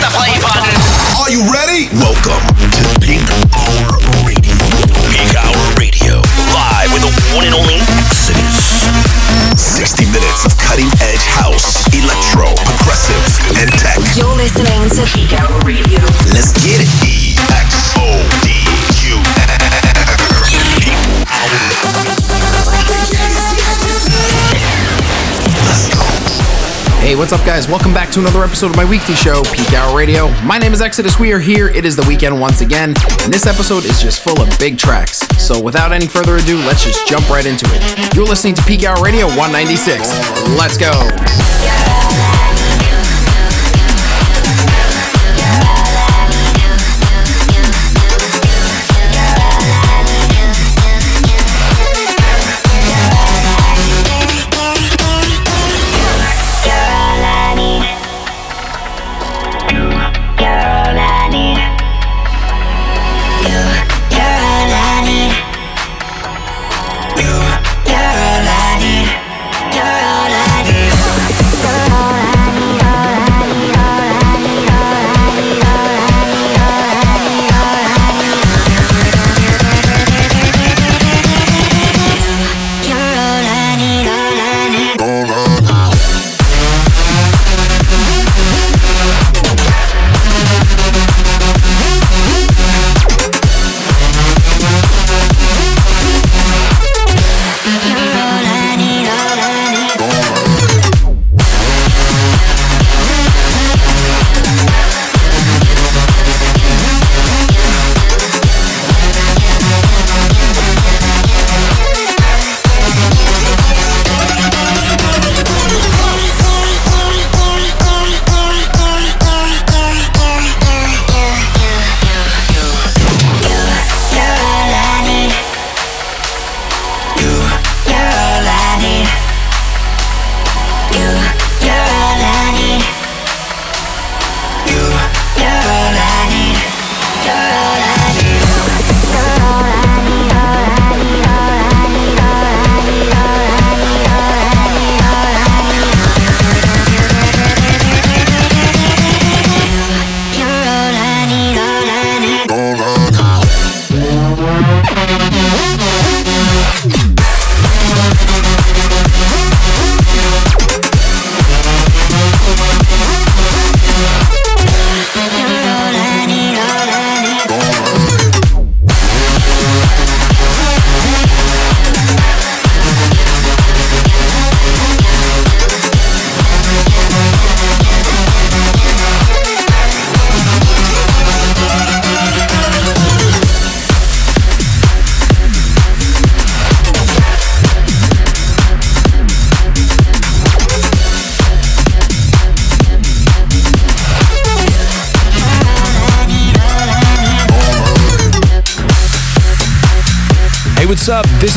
the play button. Are you ready? Welcome to Peak Hour Radio. Peak Hour Radio. Live with the one and only Exodus. 60 minutes of cutting-edge house, electro, progressive, and tech. You're listening to Peak Hour Radio. Let's get it. EXODU. Peak Hour. Let's go. Hey, what's up, guys? Welcome back to another episode of my weekly show, Peak Hour Radio. My name is Exodus. We are here. It is the weekend once again, and this episode is just full of big tracks. So without any further ado, let's just jump right into it. You're listening to Peak Hour Radio 196. Let's go. What's up? This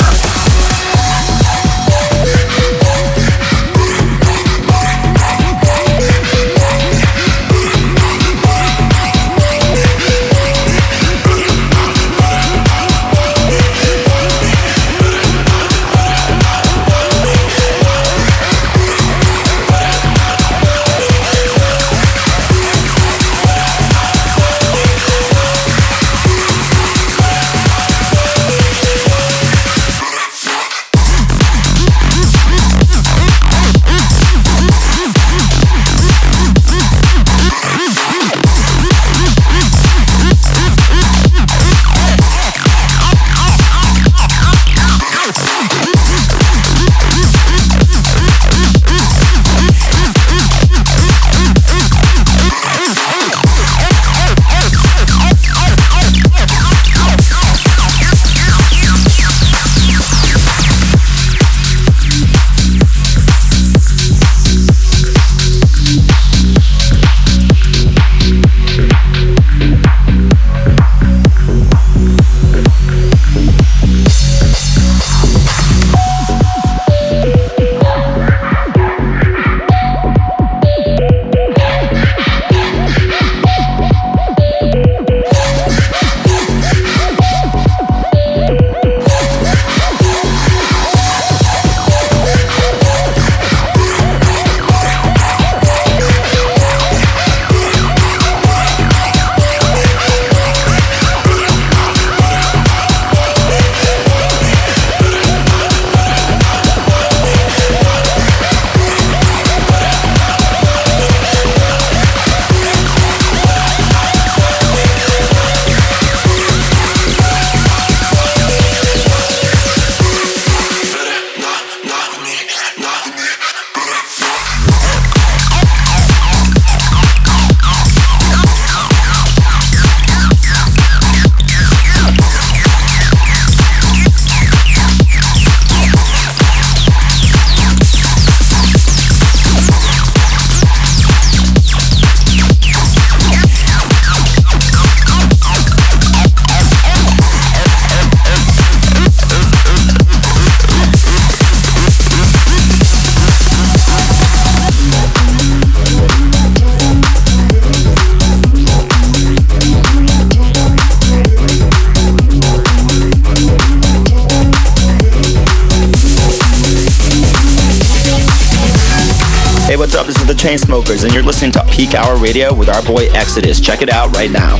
Hey, what's up? This is the Chain Smokers, and you're listening to Peak Hour Radio with our boy Exodus. Check it out right now.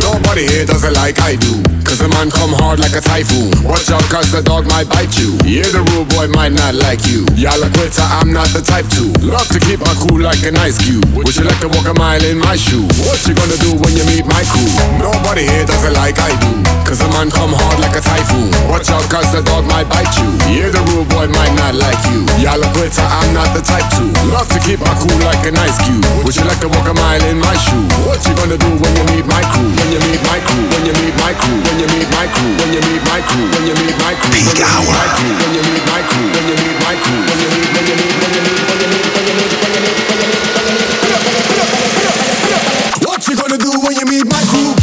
Nobody here does it like I do, 'cause the man come hard like a typhoon. Watch out, 'cause the dog might bite you. Yeah, the rude boy might not like you. Y'all a quitter, I'm not the type to. Love to keep her cool like an ice cube. Would you like to walk a mile in my shoe? What you gonna do when you meet my crew? Nobody here does it like I do, 'cause the man come hard like a typhoon. Watch out, 'cause the dog might bite you. Yeah, the rude boy might not like you. Y'all a quitter, I'm not the type to. Love to keep her cool like an ice cube. Would you like to walk a mile in my shoe? What you gonna do when you meet my crew? When you meet my crew? When you meet my crew? When you meet my crew, when you meet my crew, when you meet my crew, when you meet my crew, when you meet my crew, when you meet my crew, when you meet, when you meet, what you gonna do when you meet my crew?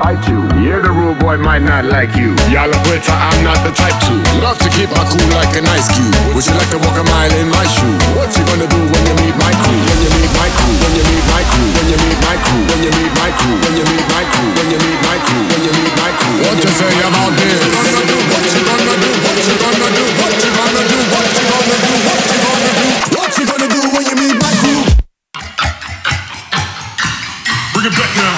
Bite you. Yeah, the rude boy might not like you. Y'all a quitter, I'm not the type to. Love to keep her cool like an ice cube. Would you like to walk a mile in my shoe? What you gonna do when you meet my crew? When you meet my crew, when you meet my crew, when you meet my crew, when you meet my crew, when you meet my crew, when you meet my crew, when you meet my crew. What you say about this? What you gonna do? What you gonna do? What you gonna do? What you gonna do? What you gonna do? What you gonna do? What you gonna do when you meet my crew? Bring it back now.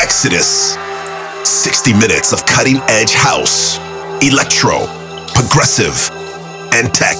Exodus. 60 minutes of cutting-edge house, electro, progressive, and tech.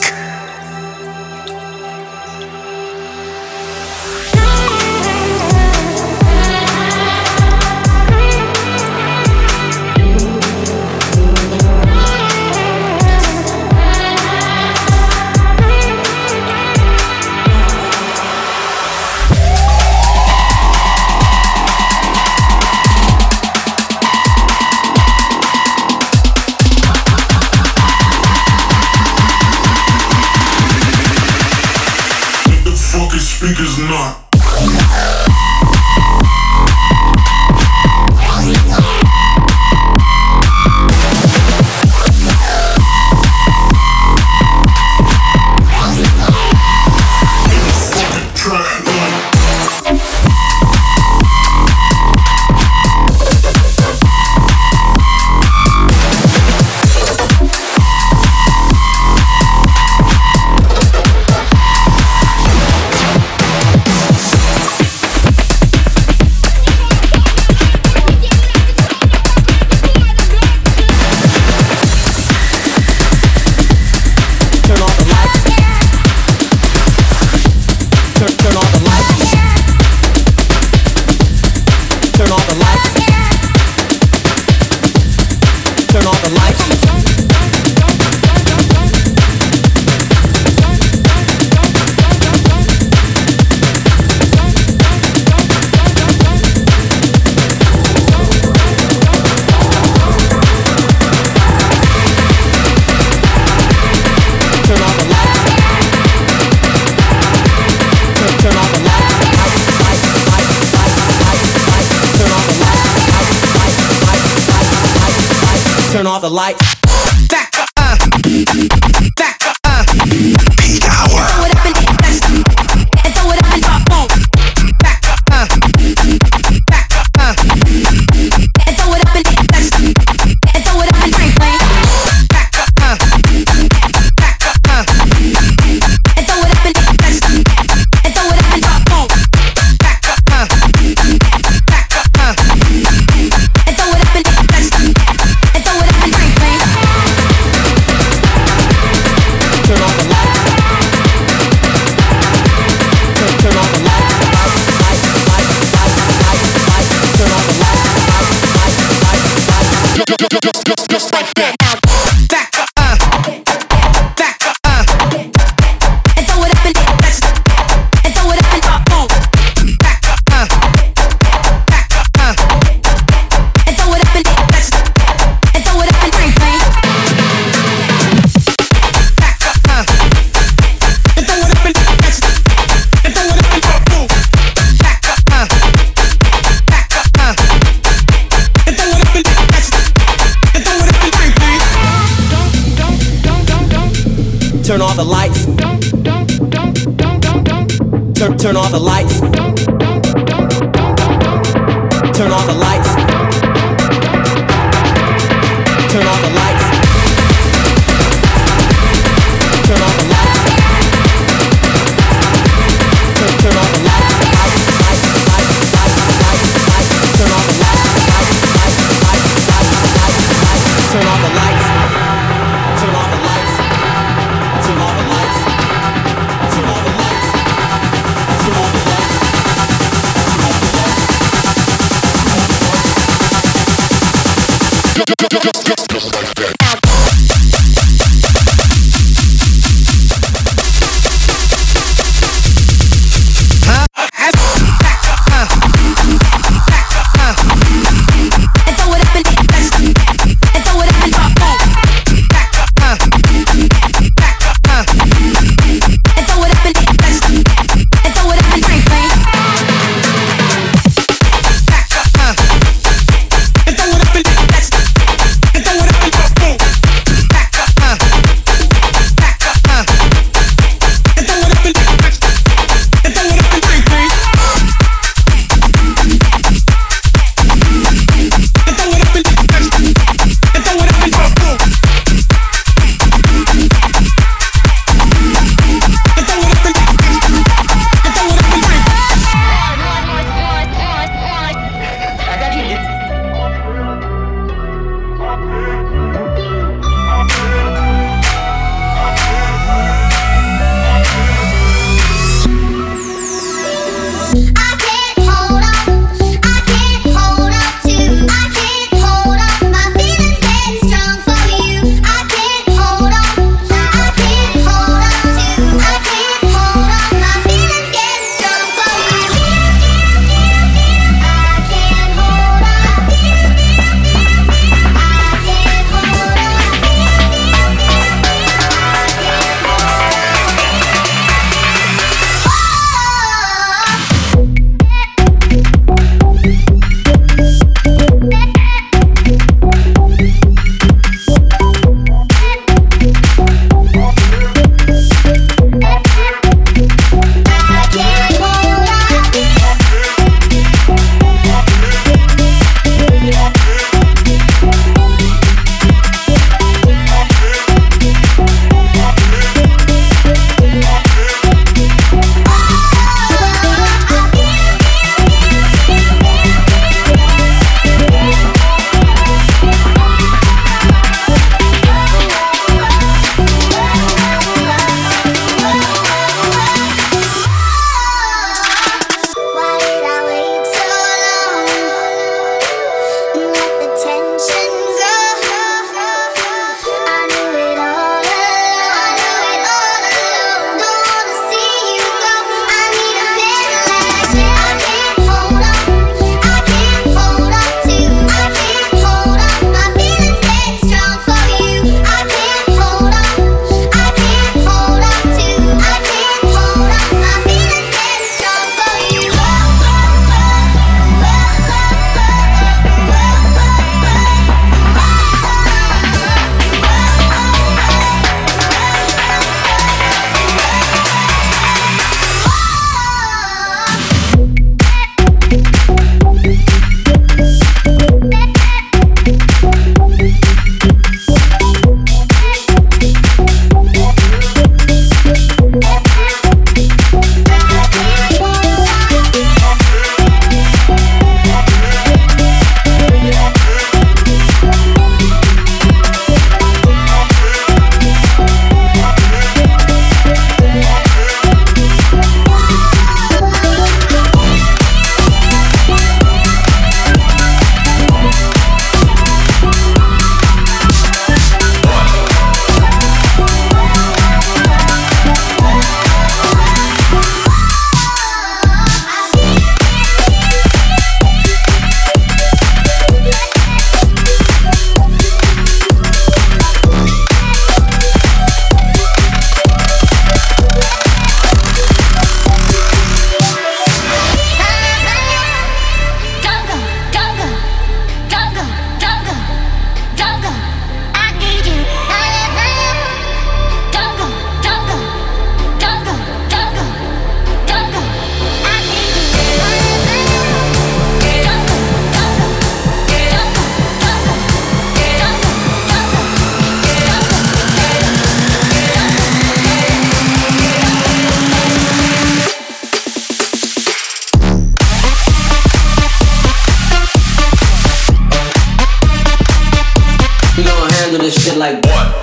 this shit like what?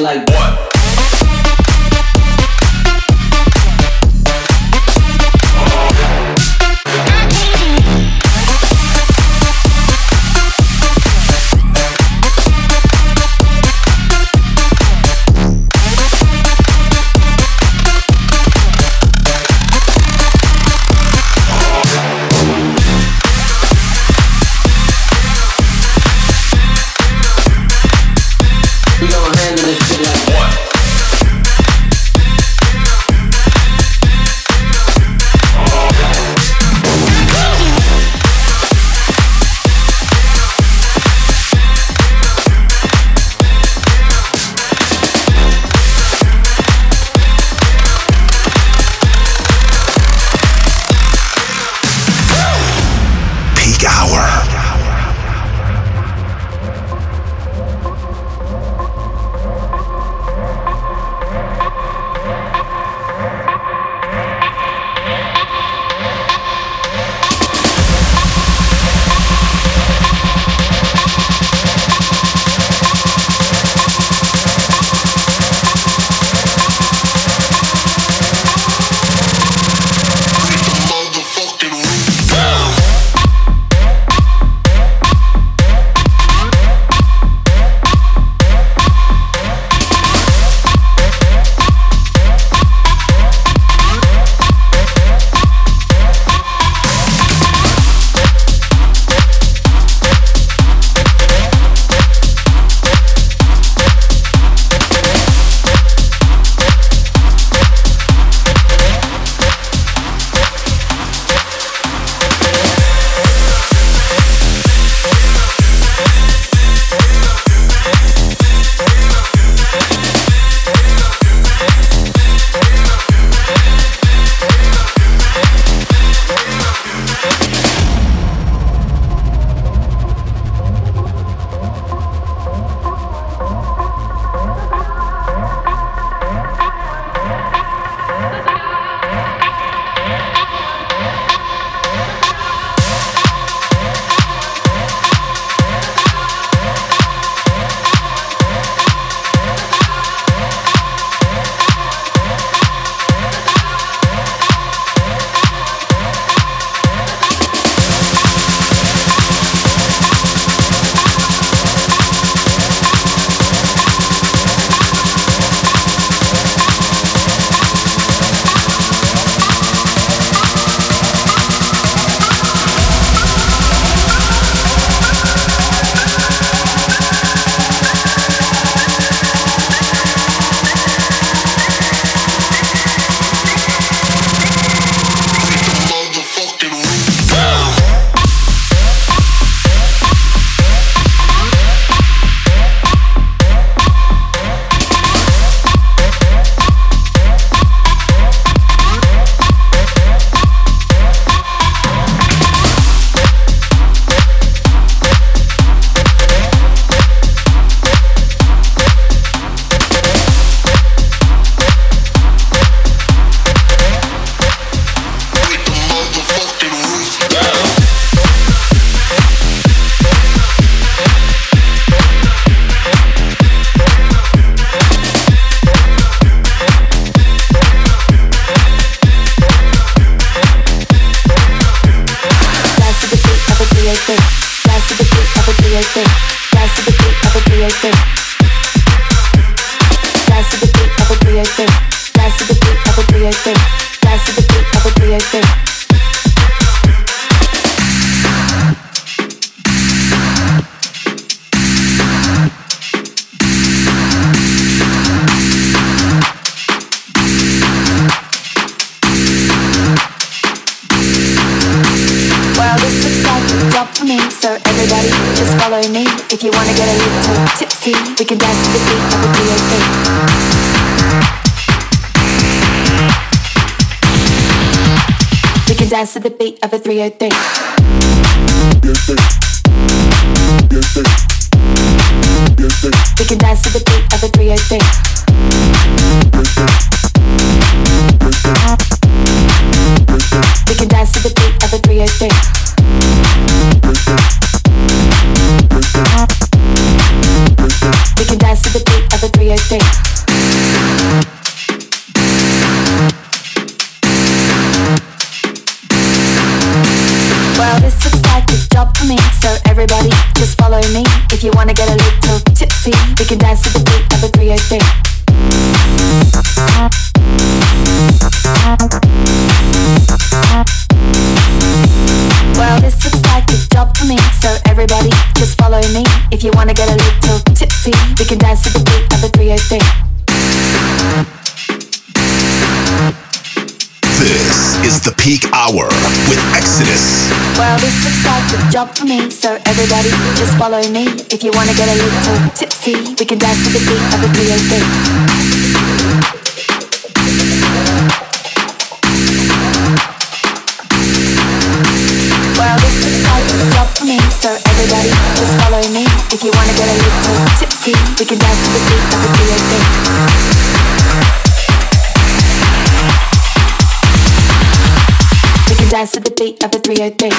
Like creative. Dance to the beat of a creative. Dance to the beat of a creative. Dance to the beat of a creative. Dance to the beat of a creative. So everybody, just follow me. If you wanna get a little tipsy, we can dance to the beat of a B.A.B. We can dance to the beat of a 303. We can dance to the beat of a 303. We can dance to the beat of a 303. We can dance to the beat of a 303. Well, this looks like a job for me, so everybody just follow me. If you wanna get a little tipsy, we can dance to the beat of a 303. Well, this looks like a job for me, so everybody just follow me. If you wanna get a little tipsy, we can dance to the beat of a 303. This is the Peak Hour with Exodus. Well, this looks like a job for me, so everybody just follow me. If you wanna get a little tipsy, we can dance to the beat of a 303. So everybody, just follow me. If you wanna get a little tipsy, we can dance to the beat of a B.A.B. We can dance to the beat of a 303.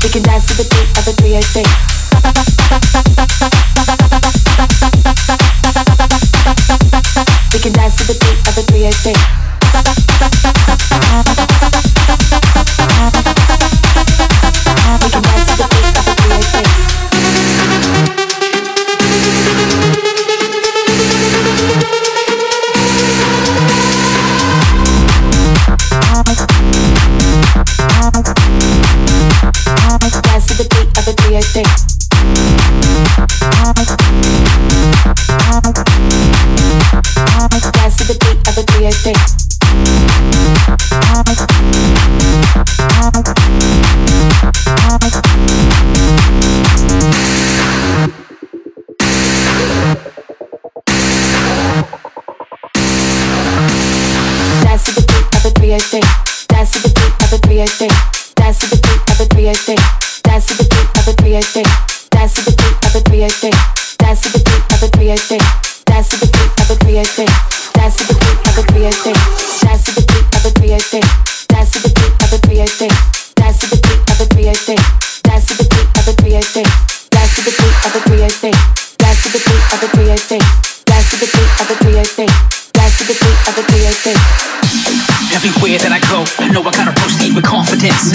We can dance to the beat of a 303. We can dance to the beat of a 303.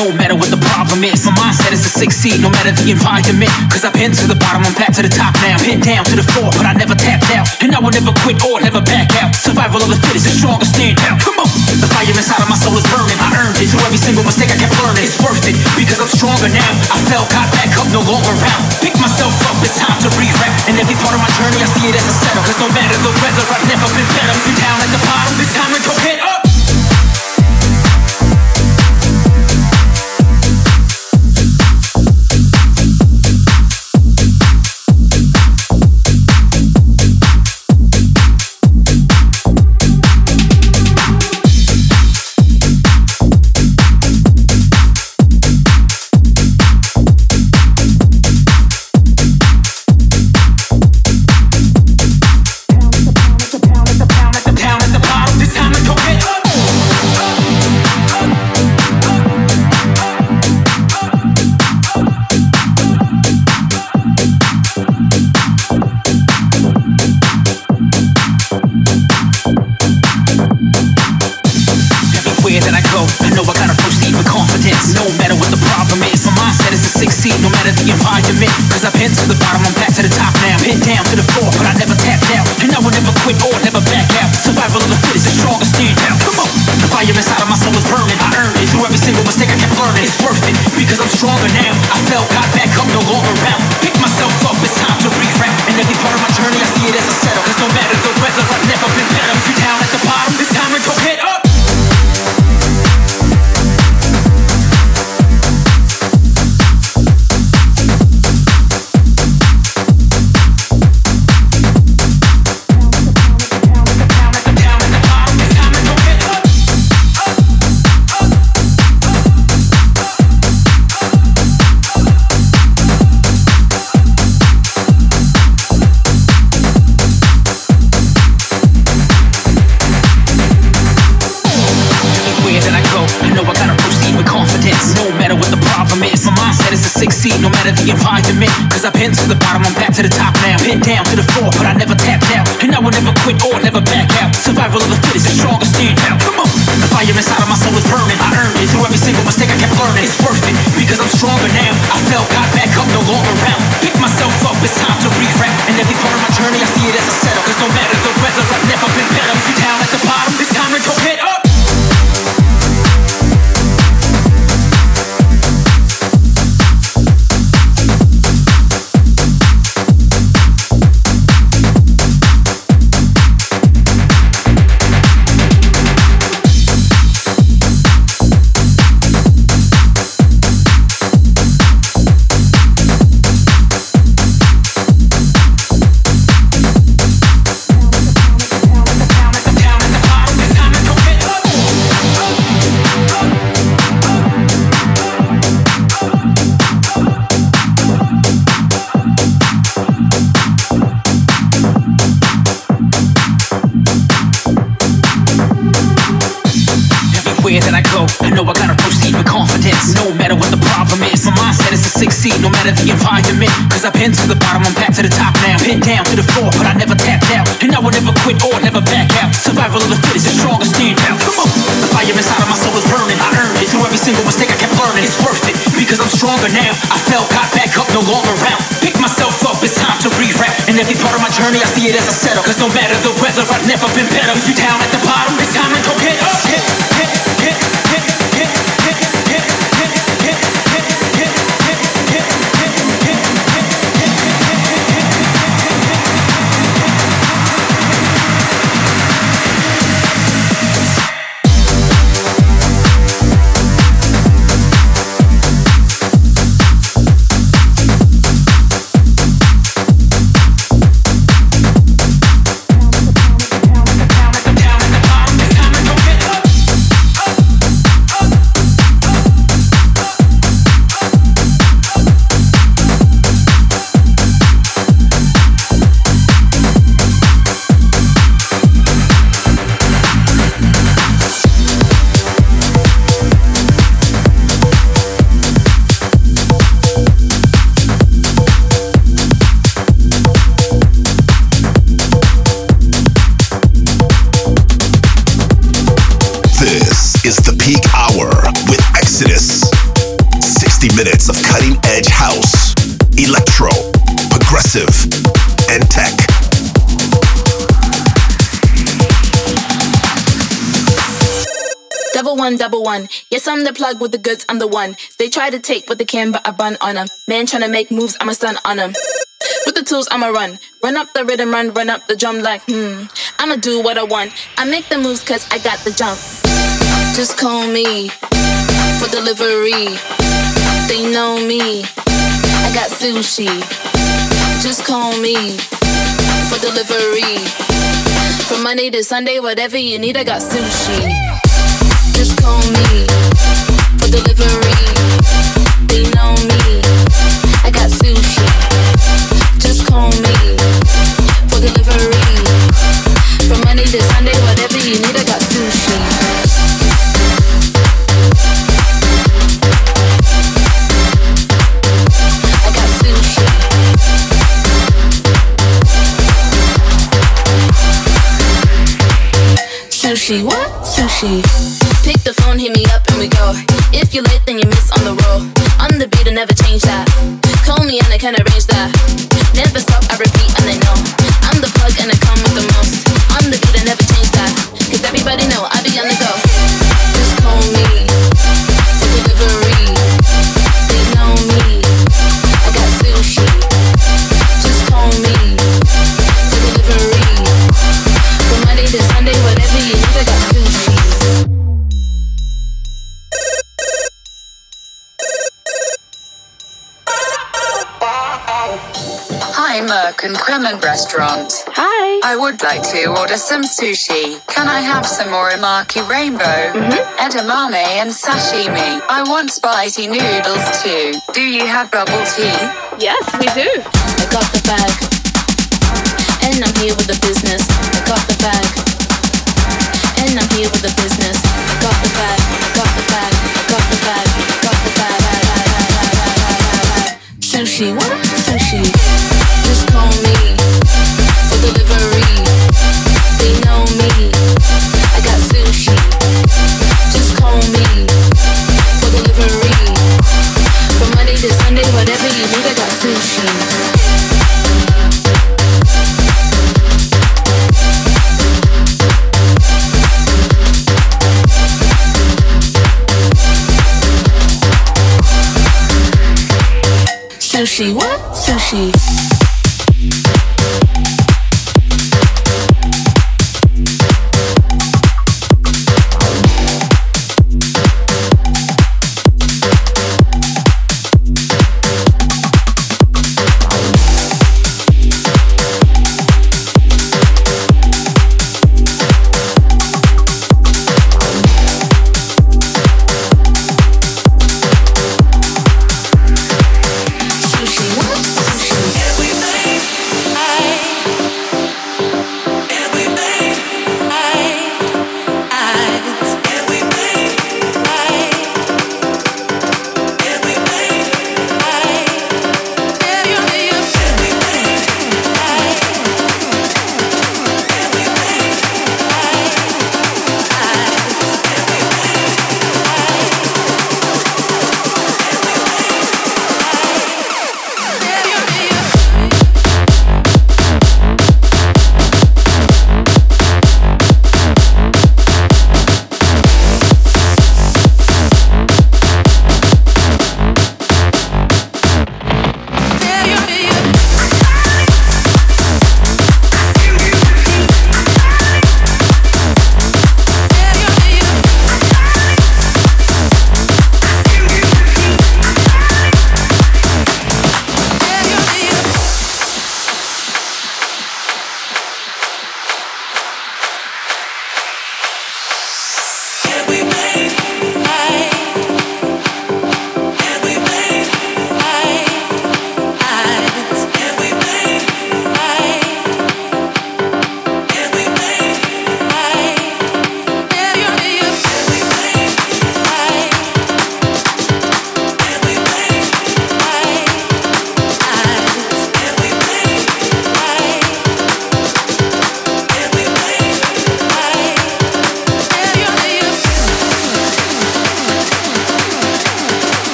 No matter what the problem is, my mindset is to succeed, no matter the environment. Cause I've been to the bottom, I'm back to the top now. Been down to the floor, but I never tapped out. And I will never quit or never back out. Survival of the fittest, the strongest stand out. Come on! The fire inside of my soul is burning. I earned it, through every single mistake I kept learning. It's worth it, because I'm stronger now. I fell, got back up, no longer out. Pick myself up, it's time to re-rap. And every part of my journey, I see it as a setup. Cause no matter the weather, I've never been better. If you're down at the bottom, it's time to go head up. It's time to go get up. I've learned it's worth it, because I'm stronger now. I fell, got back up, no longer around. Pick myself up, it's time to recrack. And every part of my journey I see it as a setup. Cause no matter the weather, I've never been better. If you're down at the bottom, it's time to go head up. No matter the environment, cause I've been to the bottom, I'm back to the top now. Been down to the floor, but I never tapped out. And I will never quit or never back out. Survival of the fittest, the strongest stand out. Come on! The fire inside of my soul is burning. I earned it through every single mistake I kept learning. It's worth it, because I'm stronger now. I fell, got back up, no longer around. Pick myself up, it's time to recrack. And every part of my journey I see it as a setup. Cause no matter the weather, I've never been better. If you're down at the bottom, it's time to go head up. No matter the environment, cause I've been to the bottom, I'm back to the top now. Been down to the floor, but I never tapped out. And I will never quit or never back out. Survival of the fittest, the strongest stand out. Come on! The fire inside of my soul is burning. I earned it through every single mistake I kept learning. It's worth it, because I'm stronger now. I fell, got back up, no longer around. Pick myself up, it's time to re-wrap. And every part of my journey I see it as a setup. Cause no matter the weather, I've never been better. If you're down at the bottom, it's time to go head up. Hit, hit, hit, hit, hit, hit, hit, hit, hit, hit, hit, hit. Double one. Yes, I'm the plug with the goods, I'm the one. They try to take what they can, but I bun on them. Man trying to make moves, I'm a stun on them. With the tools, I'ma run. Run up the rhythm, run up the drum like, I'ma do what I want. I make the moves cause I got the jump. Just call me for delivery. They know me. I got sushi. Just call me for delivery. From Monday to Sunday, whatever you need, I got sushi. Just call me for delivery. They know me. I got sushi. Just call me for delivery. From Monday to Sunday, whatever you need, I got sushi. Sushi, what? Sushi. Pick the phone, hit me up, and we go. If you're late, then you miss on the roll. On the beat, I never change that. Call me and I can arrange that. Never stop, I repeat, and they know. I'm the plug and I come with the most. On the beat, I never change that. Cause everybody know I be on the go. Just call me for delivery. American Kremen restaurant. Hi. I would like to order some sushi. Can I have some orimaki rainbow, edamame and sashimi? I want spicy noodles too. Do you have bubble tea? Yes, we do. I got the bag, and I'm here with the business. I got the bag, and I'm here with the business. I got the bag, I got the bag, I got the bag, I got the bag. Sushi, what? Sushi. Just call me for delivery. They know me. I got sushi. Just call me for delivery. From Monday to Sunday, whatever you need, I got sushi. Sushi, what? Sushi. Sushi, what? Sushi.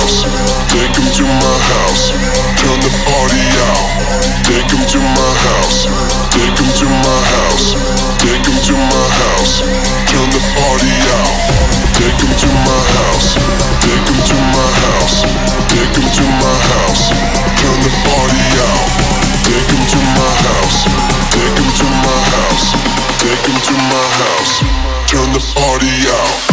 house, take them to my house, turn the party out. Take them to my house, take them to my house, take them to my house, turn the party out. Take them to my house, take them to my house, take them to my house, turn the party out. Take them to my house, take them to my house, take them to my house, turn the party out.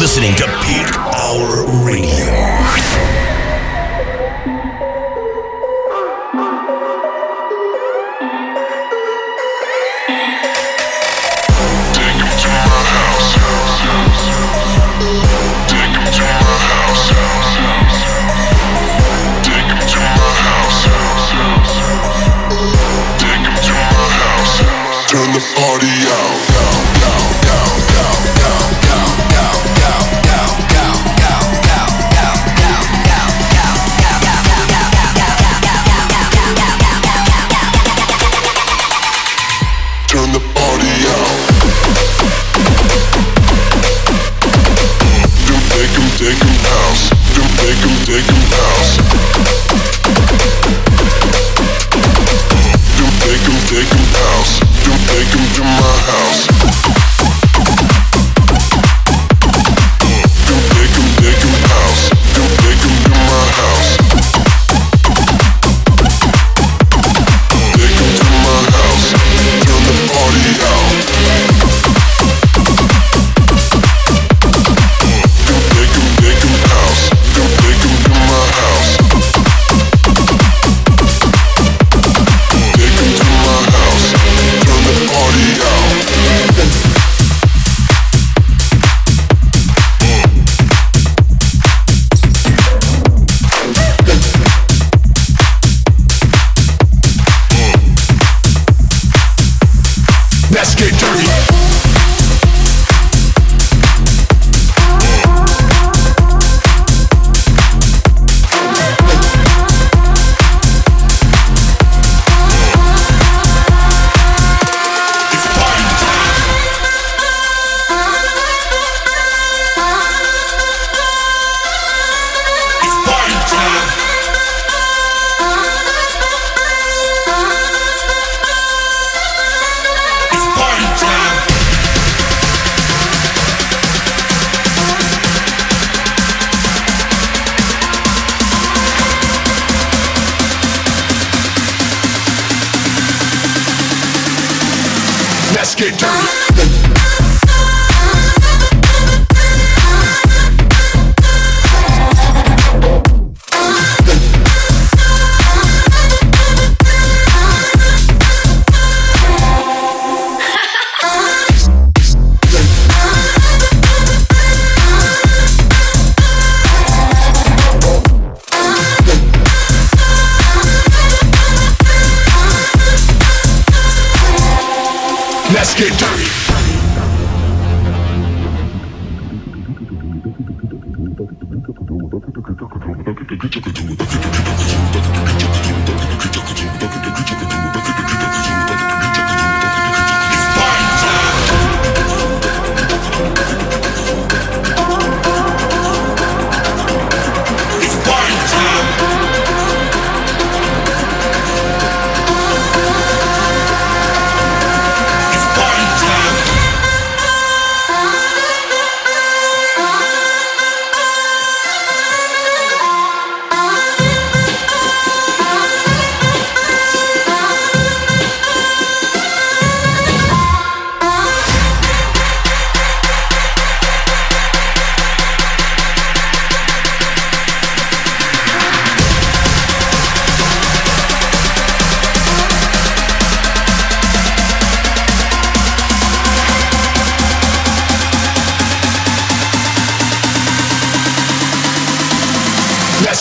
Listening to Peak Hour Radio.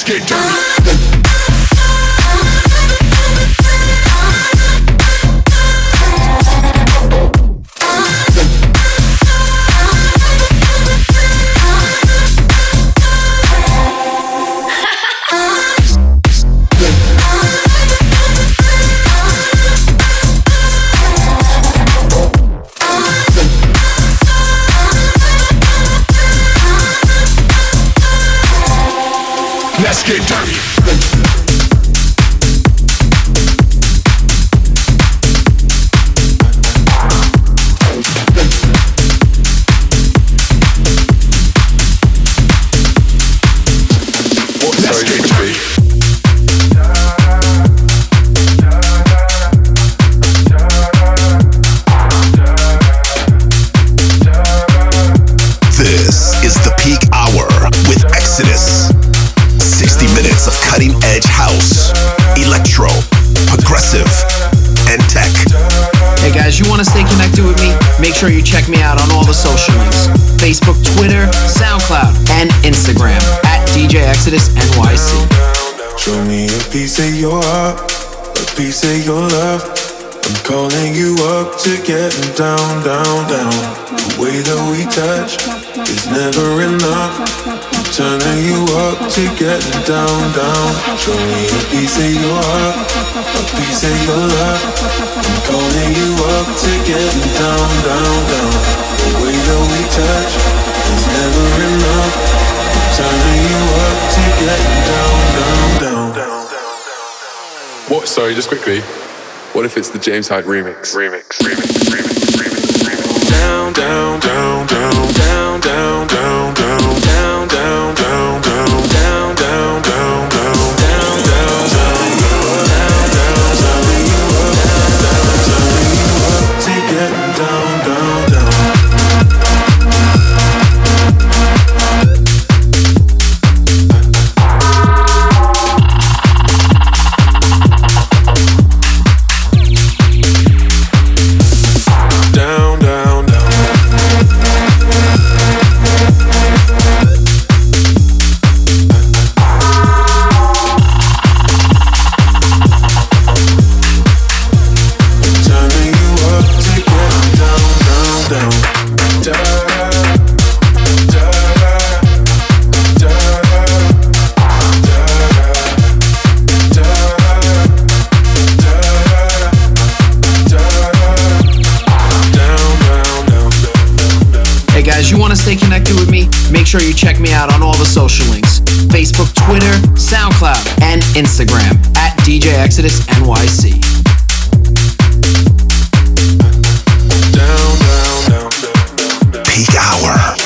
get down. Get dirty. Make sure you check me out on all the social links, Facebook, Twitter, SoundCloud, and Instagram at DJ Exodus NYC. Show me a piece of your heart, a piece of your love. I'm calling you up to getting down, down, down. The way that we touch is never enough. I'm turning you up to getting down, down. Show me a piece of your heart, a piece of your love. I'm calling you up to getting down, down, down. The way that we touch is never enough. I'm turning you up to getting down, down, down. What? Sorry, just quickly. What if it's the James Hyde remix? Remix, remix, remix, remix, remix. Down, down, down, down, down, down, down, down, down, down, down, down, down, down, down, down. Make sure you check me out on all the social links, Facebook, Twitter, SoundCloud, and Instagram at DJ Exodus NYC. Peak Hour